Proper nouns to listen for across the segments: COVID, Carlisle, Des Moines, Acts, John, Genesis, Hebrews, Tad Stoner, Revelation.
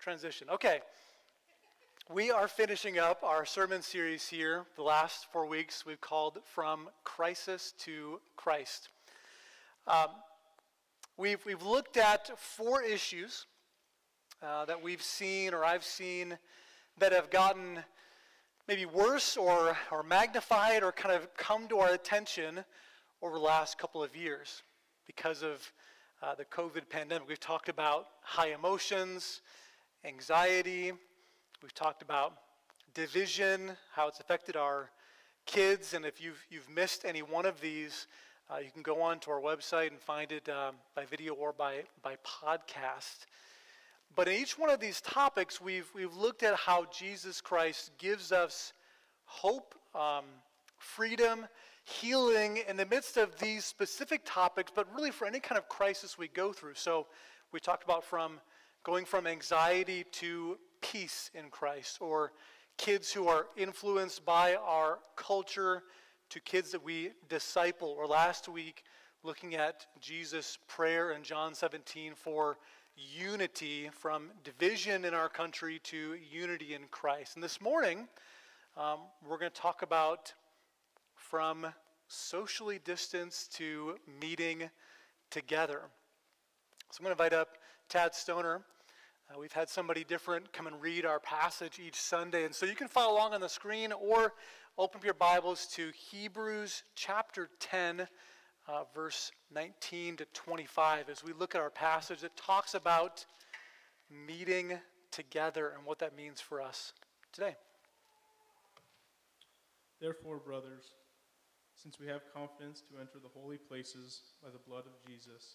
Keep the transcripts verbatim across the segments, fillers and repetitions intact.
transition. Okay. We are finishing up our sermon series here. The last four weeks we've called From Crisis to Christ. Um, we've, we've looked at four issues uh, that we've seen or I've seen that have gotten maybe worse or, or magnified or kind of come to our attention over the last couple of years because of uh, the COVID pandemic. We've talked about high emotions, anxiety. We've talked about division, how it's affected our kids. And if you've, you've missed any one of these, uh, you can go on to our website and find it um, by video or by, by podcast. But in each one of these topics, we've, we've looked at how Jesus Christ gives us hope, um, freedom, healing in the midst of these specific topics, but really for any kind of crisis we go through. So we talked about from going from anxiety to peace in Christ, or kids who are influenced by our culture to kids that we disciple, or last week looking at Jesus' prayer in John seventeen for unity, from division in our country to unity in Christ. And this morning, um, we're going to talk about from socially distanced to meeting together. So I'm going to invite up Tad Stoner. Uh, we've had somebody different come and read our passage each Sunday. And so you can follow along on the screen or open up your Bibles to Hebrews chapter ten, uh, verse nineteen to twenty-five, as we look at our passage that talks about meeting together and what that means for us today. Therefore, brothers, since we have confidence to enter the holy places by the blood of Jesus,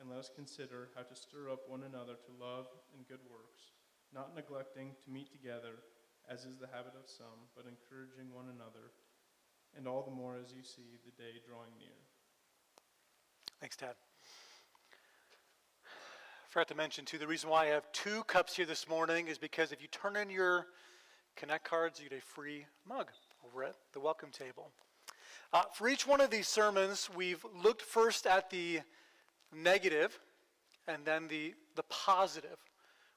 And let us consider how to stir up one another to love and good works, not neglecting to meet together, as is the habit of some, but encouraging one another, and all the more as you see the day drawing near. Thanks, Tad. I forgot to mention, too, the reason why I have two cups here this morning is because if you turn in your Connect cards, you get a free mug over at the welcome table. Uh, for each one of these sermons, we've looked first at the negative, and then the, the positive.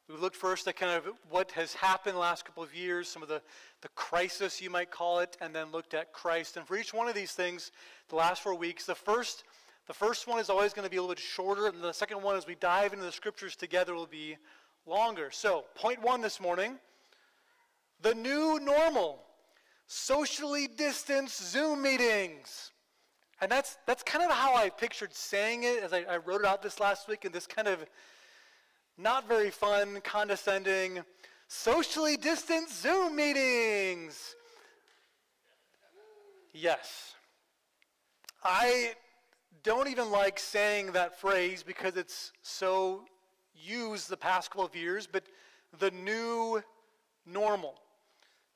We've looked first at kind of what has happened the last couple of years, some of the, the crisis, you might call it, and then looked at Christ. And for each one of these things, the last four weeks, the first, the first one is always going to be a little bit shorter, and the second one, as we dive into the scriptures together, will be longer. So, point one this morning, the new normal, socially distanced Zoom meetings. And that's that's kind of how I pictured saying it as I, I wrote it out this last week in this kind of not very fun, condescending, socially distanced Zoom meetings. Yes. I don't even like saying that phrase because it's so used the past couple of years, but the new normal.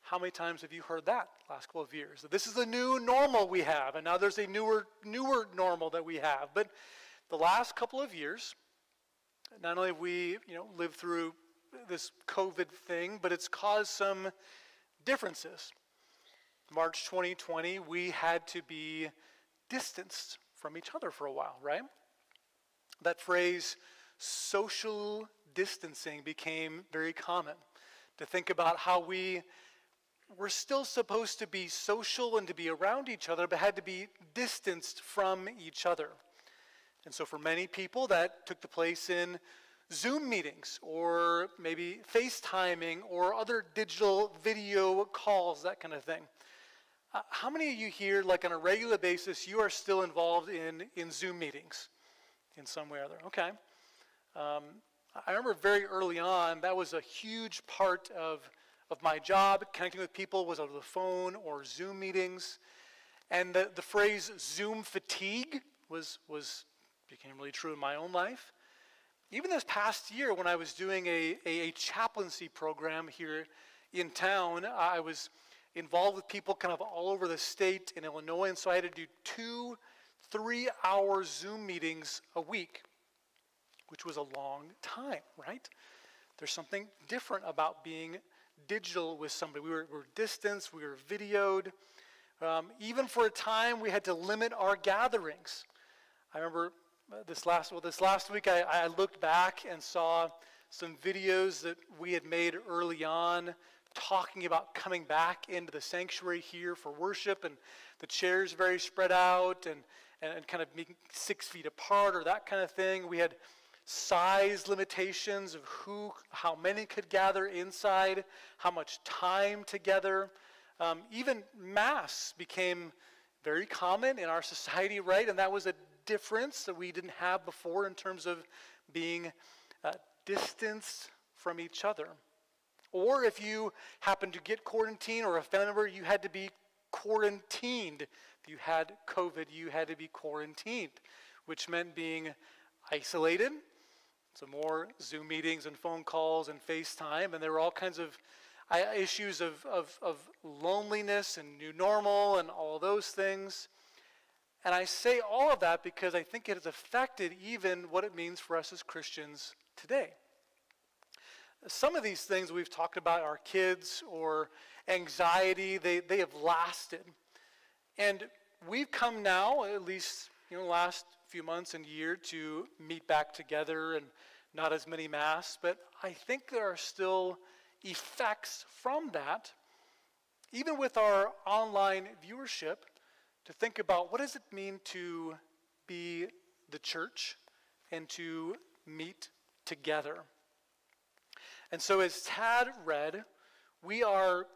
How many times have you heard that last couple of years? This is the new normal we have, and now there's a newer newer normal that we have. But the last couple of years, not only have we you know, lived through this COVID thing, but it's caused some differences. March twenty twenty, we had to be distanced from each other for a while, right? That phrase, social distancing, became very common. To think about how we we're still supposed to be social and to be around each other, but had to be distanced from each other. And so for many people, that took the place in Zoom meetings, or maybe FaceTiming, or other digital video calls, that kind of thing. Uh, how many of you here, like on a regular basis, you are still involved in, in Zoom meetings in some way or other? Okay. Um, I remember very early on, that was a huge part of of my job. Connecting with people was over the phone or Zoom meetings. And the, the phrase Zoom fatigue was, was became really true in my own life. Even this past year when I was doing a, a, a chaplaincy program here in town, I was involved with people kind of all over the state in Illinois, and so I had to do two three-hour Zoom meetings a week, which was a long time, right? There's something different about being digital with somebody. We were, we were distanced, we were videoed. Um, even for a time, we had to limit our gatherings. I remember this last, well, this last week, I, I looked back and saw some videos that we had made early on talking about coming back into the sanctuary here for worship, and the chairs very spread out and, and, and kind of being six feet apart or that kind of thing. We had size limitations of who, how many could gather inside, how much time together. Um, even mass became very common in our society, right? And that was a difference that we didn't have before in terms of being uh, distanced from each other. Or if you happened to get quarantined, or a family member, you had to be quarantined. If you had COVID, you had to be quarantined, which meant being isolated. So more Zoom meetings and phone calls and FaceTime, and there were all kinds of issues of, of, of loneliness and new normal and all those things. And I say all of that because I think it has affected even what it means for us as Christians today. Some of these things we've talked about, our kids or anxiety, they, they have lasted. And we've come now, at least you know, last few months and year, to meet back together and not as many masks. But I think there are still effects from that, even with our online viewership, to think about what does it mean to be the church and to meet together. And so as Tad read, we are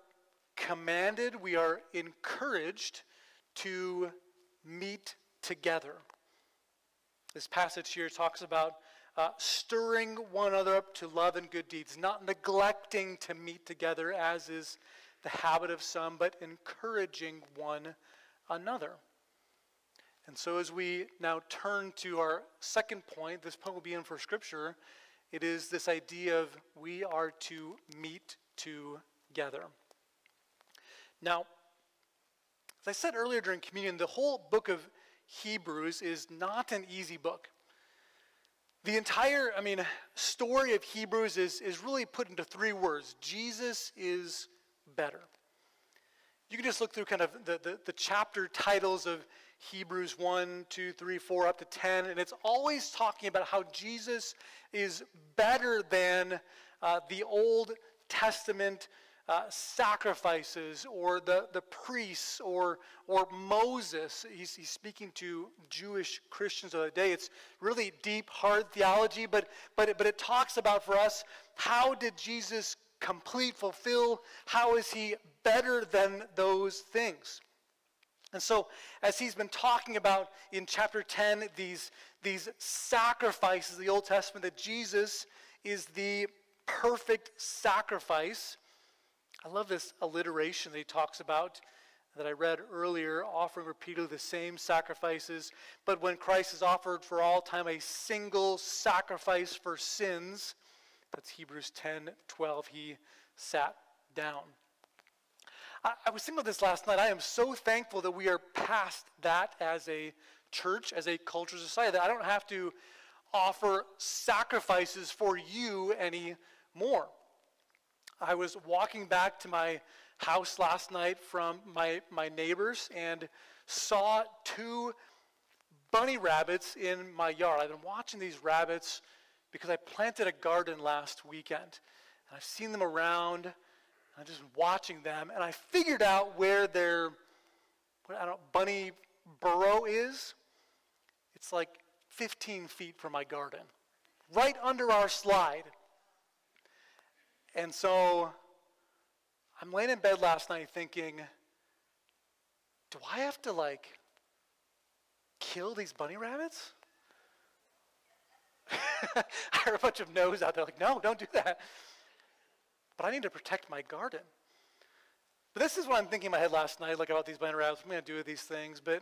commanded, we are encouraged to meet together. This passage here talks about uh, stirring one another up to love and good deeds, not neglecting to meet together as is the habit of some, but encouraging one another. And so as we now turn to our second point, this point will be in for Scripture, it is this idea of we are to meet together. Now, as I said earlier during communion, the whole book of Hebrews is not an easy book. The entire, I mean, story of Hebrews is, is really put into three words. Jesus is better. You can just look through kind of the, the, the chapter titles of Hebrews one, two, three, four, up to ten, and it's always talking about how Jesus is better than uh, the Old Testament uh, sacrifices or the, the priests or, or Moses. He's, he's speaking to Jewish Christians of the day. It's really deep, hard theology, but, but, it, but it talks about for us, how did Jesus complete, fulfill? How is he better than those things? And so, as he's been talking about in chapter ten, these, these sacrifices of the Old Testament, that Jesus is the perfect sacrifice. I love this alliteration that he talks about that I read earlier, offering repeatedly the same sacrifices. But when Christ is offered for all time a single sacrifice for sins, that's Hebrews ten twelve, he sat down. I was thinking about this last night. I am so thankful that we are past that as a church, as a culture, society, that I don't have to offer sacrifices for you anymore. I was walking back to my house last night from my, my neighbors and saw two bunny rabbits in my yard. I've been watching these rabbits because I planted a garden last weekend, and I've seen them around. I'm just watching them, and I figured out where their what, I don't know, bunny burrow is. It's like fifteen feet from my garden, right under our slide. And so I'm laying in bed last night thinking, do I have to, like, kill these bunny rabbits? I heard a bunch of no's out there like, no, don't do that. But I need to protect my garden. But this is what I'm thinking in my head last night, like about these bunny rabbits, what am I going to do with these things? But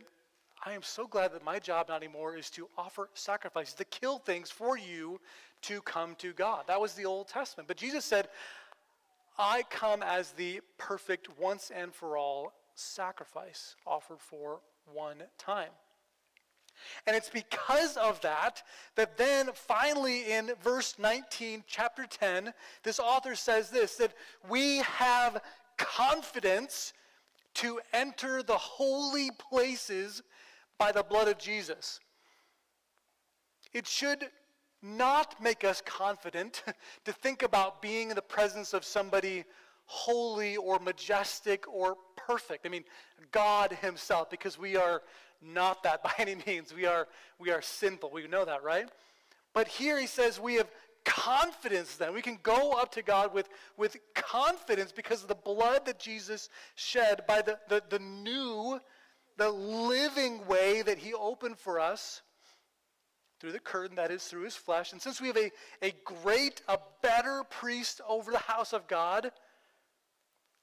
I am so glad that my job not anymore is to offer sacrifices, to kill things for you to come to God. That was the Old Testament. But Jesus said, I come as the perfect once and for all sacrifice offered for one time. And it's because of that, that then finally in verse nineteen, chapter ten, this author says this, that we have confidence to enter the holy places by the blood of Jesus. It should not make us confident to think about being in the presence of somebody holy or majestic or perfect. I mean, God himself, because we are not that by any means. We are, we are sinful. We know that, right? But here he says we have confidence then. We can go up to God with, with confidence because of the blood that Jesus shed, by the, the, the new, the living way that he opened for us through the curtain, that is, through his flesh. And since we have a, a great, a better priest over the house of God,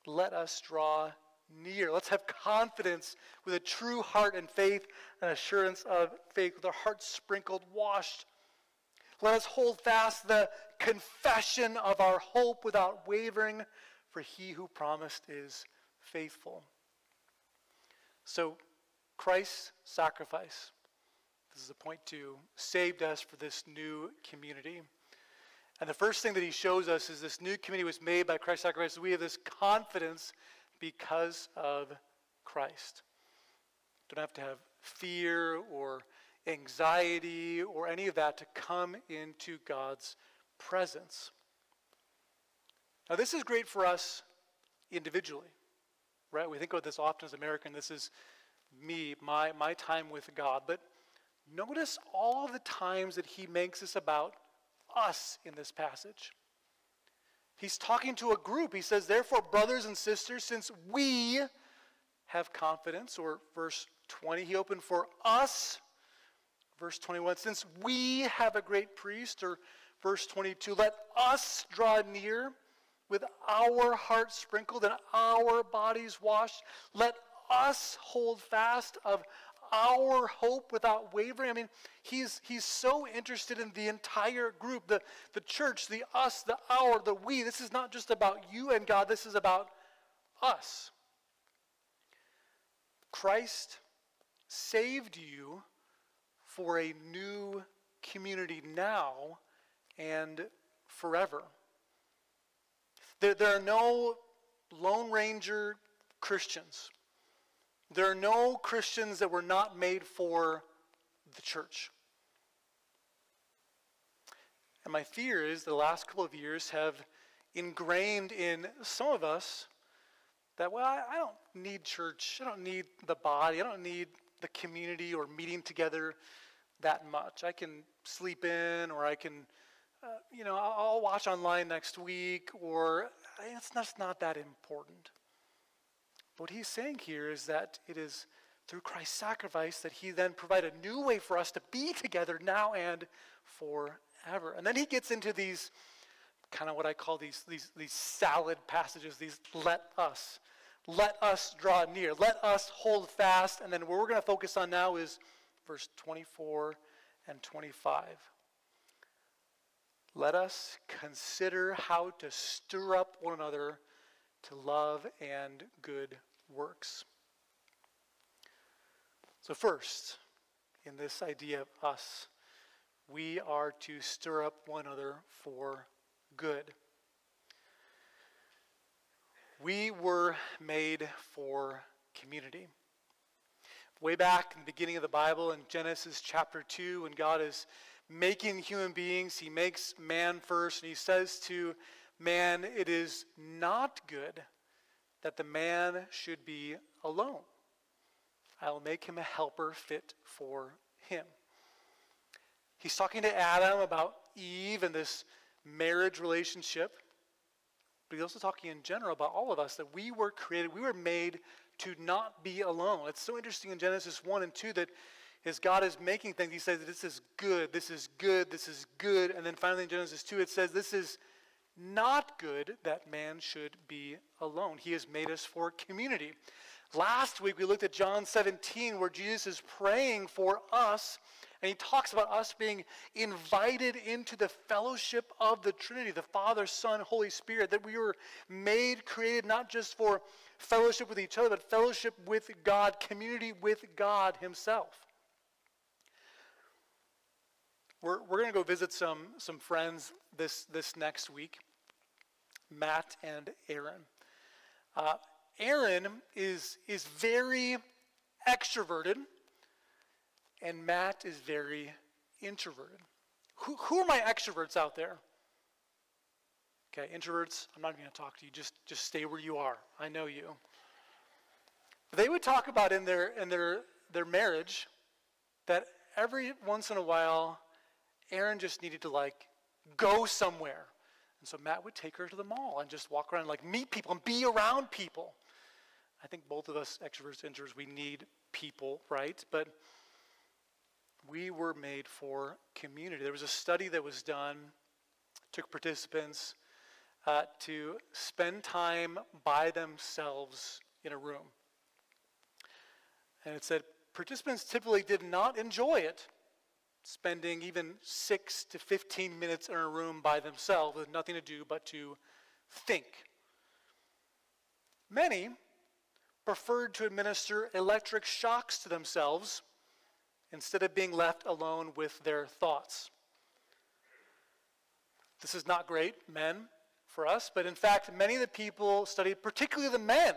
let us draw near. Let's have confidence with a true heart and faith, an assurance of faith, with our hearts sprinkled, washed. Let us hold fast the confession of our hope without wavering, for he who promised is faithful. So Christ's sacrifice, this is a point two, saved us for this new community. And the first thing that he shows us is this new community was made by Christ's sacrifice. We have this confidence because of Christ. Don't have to have fear or anxiety or any of that to come into God's presence. Now, this is great for us individually, right? We think about this often as American. This is me, my, my time with God. But notice all the times that he makes this about us in this passage. He's talking to a group. He says, therefore, brothers and sisters, since we have confidence, or verse twenty, he opened for us. Verse twenty-one, since we have a great priest, or verse twenty-two, let us draw near with our hearts sprinkled and our bodies washed. Let us hold fast of our hope without wavering. I mean, he's, he's so interested in the entire group, the, the church, the us, the our, the we. This is not just about you and God. This is about us. Christ saved you for a new community now and forever. There, there are no Lone Ranger Christians. There are no Christians that were not made for the church. And my fear is the last couple of years have ingrained in some of us that, well, I, I don't need church. I don't need the body. I don't need the community or meeting together that much. I can sleep in, or I can, uh, you know, I'll, I'll watch online next week, or it's not, it's not that important. What he's saying here is that it is through Christ's sacrifice that he then provided a new way for us to be together now and forever. And then he gets into these, kind of what I call these, these, these salad passages, these let us. Let us draw near. Let us hold fast. And then what we're going to focus on now is verse twenty-four and twenty-five. Let us consider how to stir up one another to love and good works. So first, in this idea of us, we are to stir up one another for good. We were made for community. Way back in the beginning of the Bible, in Genesis chapter two, when God is making human beings, he makes man first, and he says to man, it is not good that the man should be alone. I will make him a helper fit for him. He's talking to Adam about Eve and this marriage relationship, but he's also talking in general about all of us, that we were created, we were made to not be alone. It's so interesting in Genesis one and two that as God is making things, he says, this is good, this is good, this is good. And then finally in Genesis two, it says, this is not good that man should be alone. He has made us for community. Last week we looked at John seventeen, where Jesus is praying for us And he talks about us being invited into the fellowship of the Trinity, the Father, Son, Holy Spirit, that we were made, created not just for fellowship with each other, but fellowship with God, community with God himself. We're, we're going to go visit some, some friends this, this next week, Matt and Aaron. Uh, Aaron is, is very extroverted, and Matt is very introverted. Who, who are my extroverts out there? Okay, introverts, I'm not going to talk to you. Just, just stay where you are. I know you. They would talk about in their, in their, their marriage that every once in a while, Aaron just needed to, like, go somewhere. And so Matt would take her to the mall and just walk around and, like, meet people and be around people. I think both of us, extroverts, introverts, we need people, right? But we were made for community. There was a study that was done, took participants uh, to spend time by themselves in a room. And it said participants typically did not enjoy it, spending even six to fifteen minutes in a room by themselves with nothing to do but to think. Many preferred to administer electric shocks to themselves instead of being left alone with their thoughts. This is not great, men, for us, but in fact, many of the people studied, particularly the men,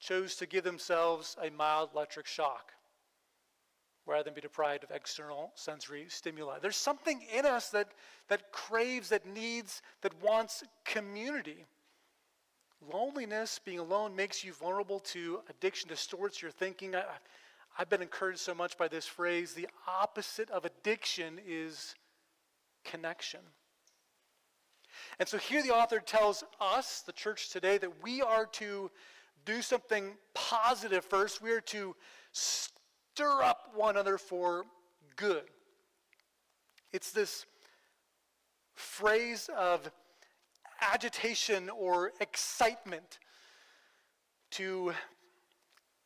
chose to give themselves a mild electric shock rather than be deprived of external sensory stimuli. There's something in us that, that craves, that needs, that wants community. Loneliness, being alone, makes you vulnerable to addiction, distorts your thinking. I, I've been encouraged so much by this phrase, the opposite of addiction is connection. And so here the author tells us, the church today, that we are to do something positive first. We are to stir up one another for good. It's this phrase of agitation or excitement, to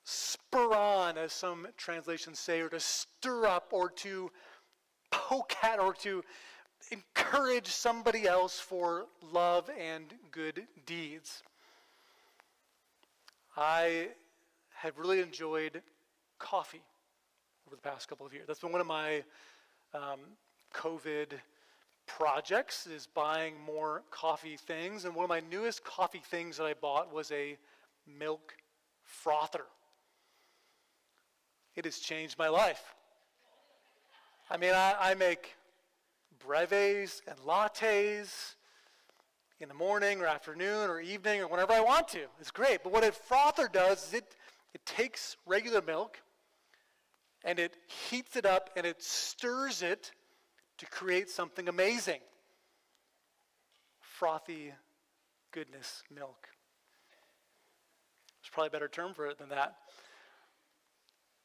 spur on, as some translations say, or to stir up, or to poke at, or to encourage somebody else for love and good deeds. I have really enjoyed coffee over the past couple of years. That's been one of my um, COVID projects, is buying more coffee things. And one of my newest coffee things that I bought was a milk frother. It has changed my life. I mean, I, I make brevets and lattes in the morning or afternoon or evening or whenever I want to. It's great. But what a frother does is it, it takes regular milk and it heats it up and it stirs it to create something amazing. Frothy goodness milk. There's probably a better term for it than that.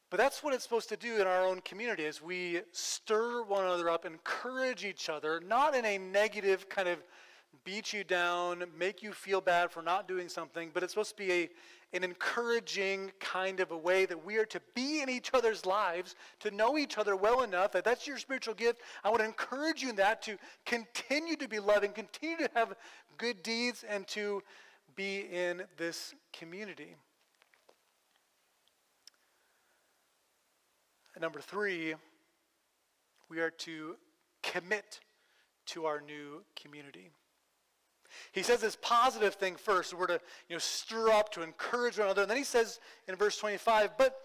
But that's what it's supposed to do in our own community, is we stir one another up, encourage each other, not in a negative kind of beat you down, make you feel bad for not doing something, but it's supposed to be a, an encouraging kind of a way that we are to be in each other's lives, to know each other well enough that that's your spiritual gift. I would encourage you in that, to continue to be loving, continue to have good deeds, and to be in this community. And number three, we are to commit to our new community. He says this positive thing first. We're to, you know, stir up, to encourage one another. And then he says in verse twenty-five, but,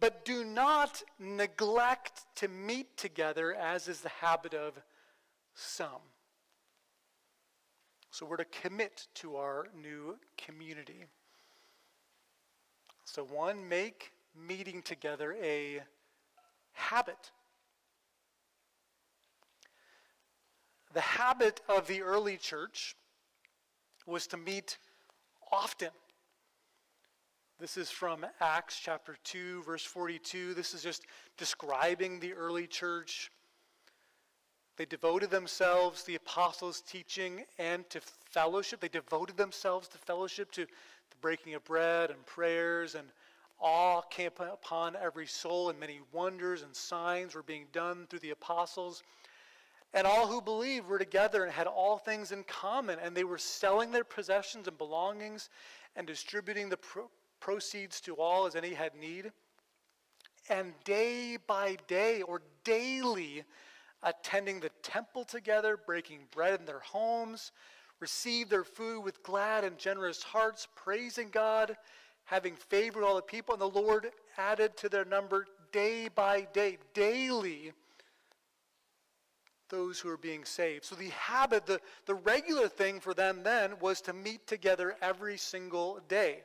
but do not neglect to meet together, as is the habit of some. So we're to commit to our new community. So one, make meeting together a habit. The habit of the early church was to meet often. This is from Acts chapter two, verse forty-two. This is just describing the early church. They devoted themselves to the apostles' teaching and to fellowship. They devoted themselves to fellowship, to the breaking of bread and prayers, and Awe came upon every soul, and many wonders and signs were being done through the apostles. And all who believed were together and had all things in common, and they were selling their possessions and belongings and distributing the pro- proceeds to all as any had need. And day by day, or daily, attending the temple together, breaking bread in their homes, received their food with glad and generous hearts, praising God, having favored all the people. And the Lord added to their number day by day, daily, those who are being saved. So the habit, the, the regular thing for them then was to meet together every single day,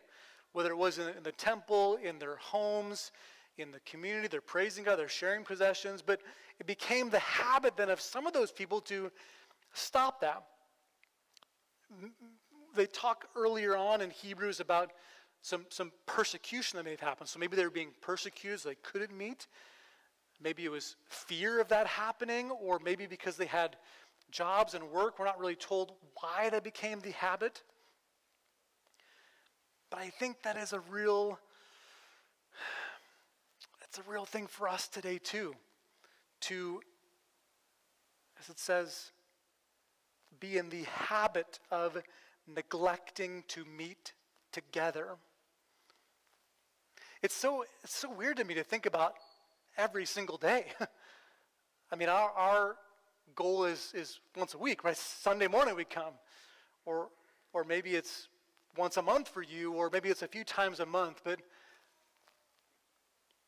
whether it was in, in the temple, in their homes, in the community. They're praising God, they're sharing possessions, but it became the habit then of some of those people to stop that. They talk earlier on in Hebrews about some, some persecution that may have happened. So maybe they were being persecuted, so they couldn't meet. Maybe it was fear of that happening, or maybe because they had jobs and work. We're not really told why that became the habit. But I think that is a real, that's a real thing for us today too. To, as it says, be in the habit of neglecting to meet together. It's so, it's so weird to me to think about every single day. I mean, our, our goal is, is once a week, right? Sunday morning we come. Or, or maybe it's once a month for you, or maybe it's a few times a month. But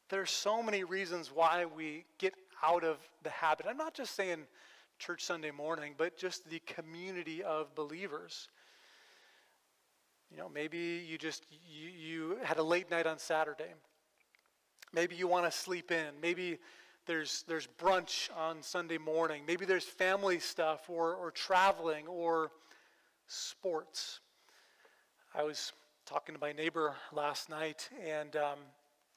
there are so many reasons why we get out of the habit. I'm not just saying church Sunday morning, but just the community of believers. You know, maybe you just, you, you had a late night on Saturday. Maybe you want to sleep in. Maybe there's there's brunch on Sunday morning. Maybe there's family stuff, or or traveling, or sports. I was talking to my neighbor last night, and um,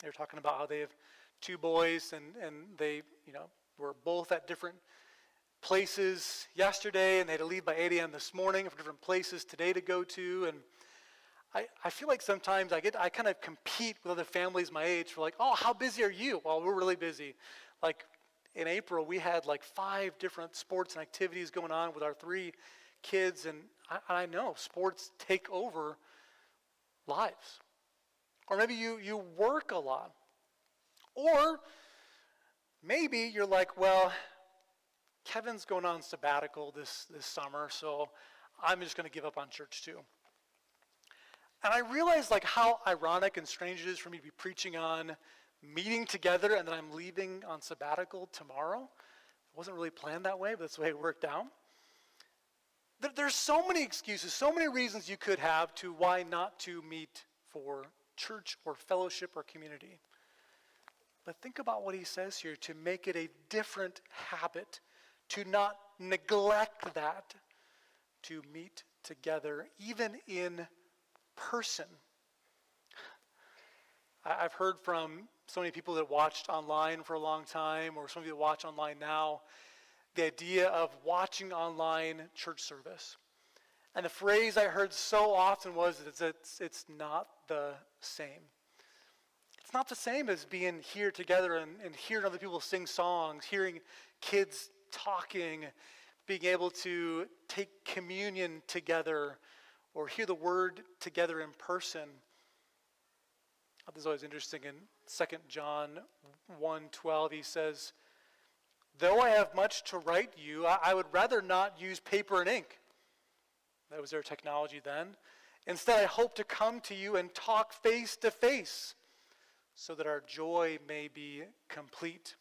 they were talking about how they have two boys, and, and they you know were both at different places yesterday, and they had to leave by eight a.m. this morning for different places today to go to. And I, I feel like sometimes I get I kind of compete with other families my age. We're like, oh, how busy are you? Well, we're really busy. Like in April, we had like five different sports and activities going on with our three kids. And I, I know sports take over lives. Or maybe you, you work a lot. Or maybe you're like, well, Kevin's going on sabbatical this, this summer, so I'm just going to give up on church too. And I realized like how ironic and strange it is for me to be preaching on meeting together and then I'm leaving on sabbatical tomorrow. It wasn't really planned that way, but that's the way it worked out. There, there's so many excuses, so many reasons you could have to why not to meet for church or fellowship or community. But think about what he says here, to make it a different habit, to not neglect that, to meet together even in person. I've heard from so many people that watched online for a long time, or some of you that watch online now, the idea of watching online church service. And the phrase I heard so often was that it's, it's, it's not the same. It's not the same as being here together and, and hearing other people sing songs, hearing kids talking, being able to take communion together, or hear the word together in person. This is always interesting. In Second John one twelve, he says, though I have much to write you, I would rather not use paper and ink. That was their technology then. Instead, I hope to come to you and talk face to face so that our joy may be complete.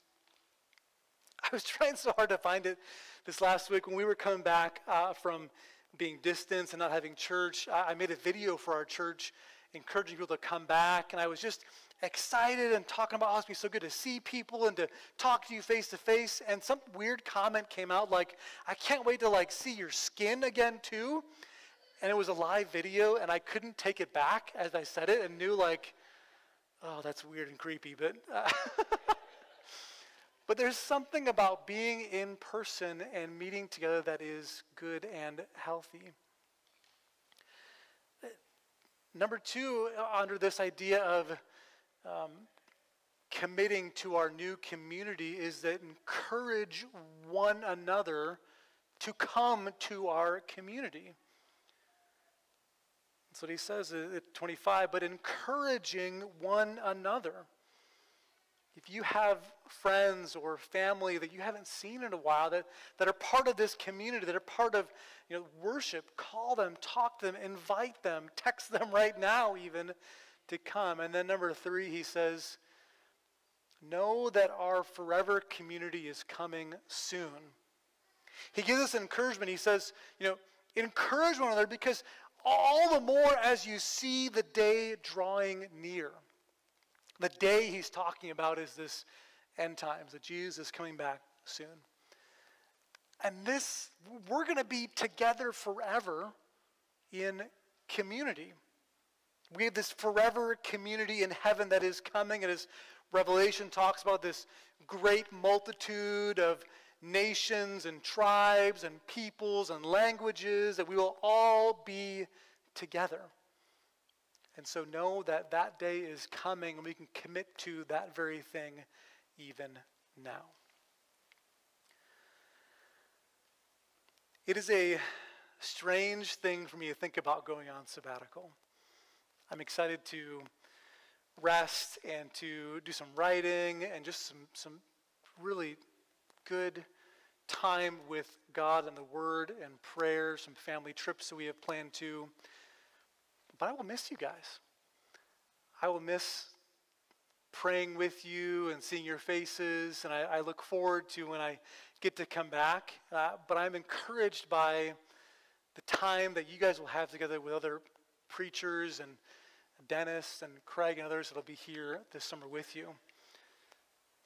I was trying so hard to find it this last week when we were coming back uh, from being distanced and not having church. I made a video for our church encouraging people to come back, and I was just excited and talking about how it's been so good to see people and to talk to you face to face. And some weird comment came out like, I can't wait to like see your skin again too. And it was a live video, and I couldn't take it back as I said it, and knew like, oh, that's weird and creepy. But uh, but there's something about being in person and meeting together that is good and healthy. Number two, under this idea of um, committing to our new community is that encourage one another to come to our community. That's what he says at twenty-five, but encouraging one another. If you have friends or family that you haven't seen in a while that, that are part of this community, that are part of you know, worship, call them, talk to them, invite them, text them right now even to come. And then number three, he says, know that our forever community is coming soon. He gives us encouragement. He says, you know, encourage one another, because all the more as you see the day drawing near. The day he's talking about is this end times, that Jesus is coming back soon. And this, we're going to be together forever in community. We have this forever community in heaven that is coming. And as Revelation talks about, this great multitude of nations and tribes and peoples and languages, that we will all be together. And so know that that day is coming, and we can commit to that very thing even now. It is a strange thing for me to think about going on sabbatical. I'm excited to rest and to do some writing and just some, some really good time with God and the Word and prayer, some family trips that we have planned to. But I will miss you guys. I will miss praying with you and seeing your faces, and I, I look forward to when I get to come back. Uh, but I'm encouraged by the time that you guys will have together with other preachers and Dennis and Craig and others that will be here this summer with you.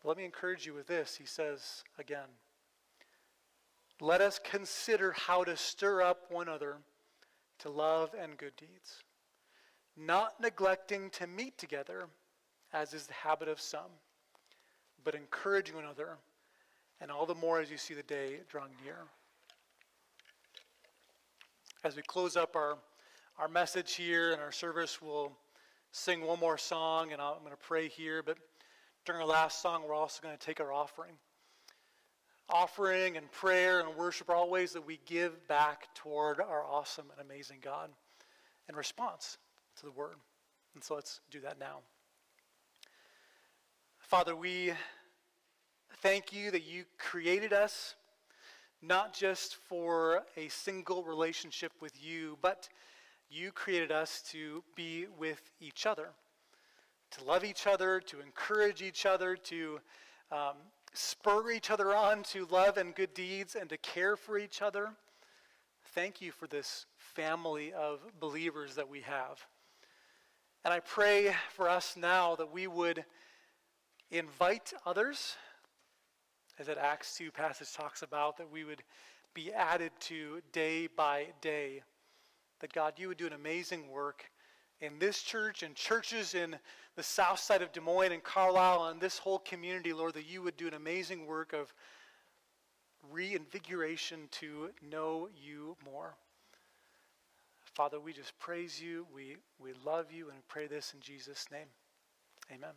Let me encourage you with this, he says again. Let us consider how to stir up one another to love and good deeds, not neglecting to meet together, as is the habit of some, but encouraging one another, and all the more as you see the day drawing near. As we close up our, our message here and our service, we'll sing one more song, and I'm going to pray here, but during our last song, we're also going to take our offering. Offering and prayer and worship are all ways that we give back toward our awesome and amazing God in response to the Word. And so let's do that now. Father, we thank you that you created us not just for a single relationship with you, but you created us to be with each other, to love each other, to encourage each other, to um, spur each other on to love and good deeds, and to care for each other. Thank you for this family of believers that we have. And I pray for us now that we would invite others, as that Acts two passage talks about, that we would be added to day by day, that God, you would do an amazing work in this church and churches in the south side of Des Moines and Carlisle and this whole community, Lord, that you would do an amazing work of reinvigoration to know you more. Father, we just praise you. We, we love you and pray this in Jesus' name. Amen.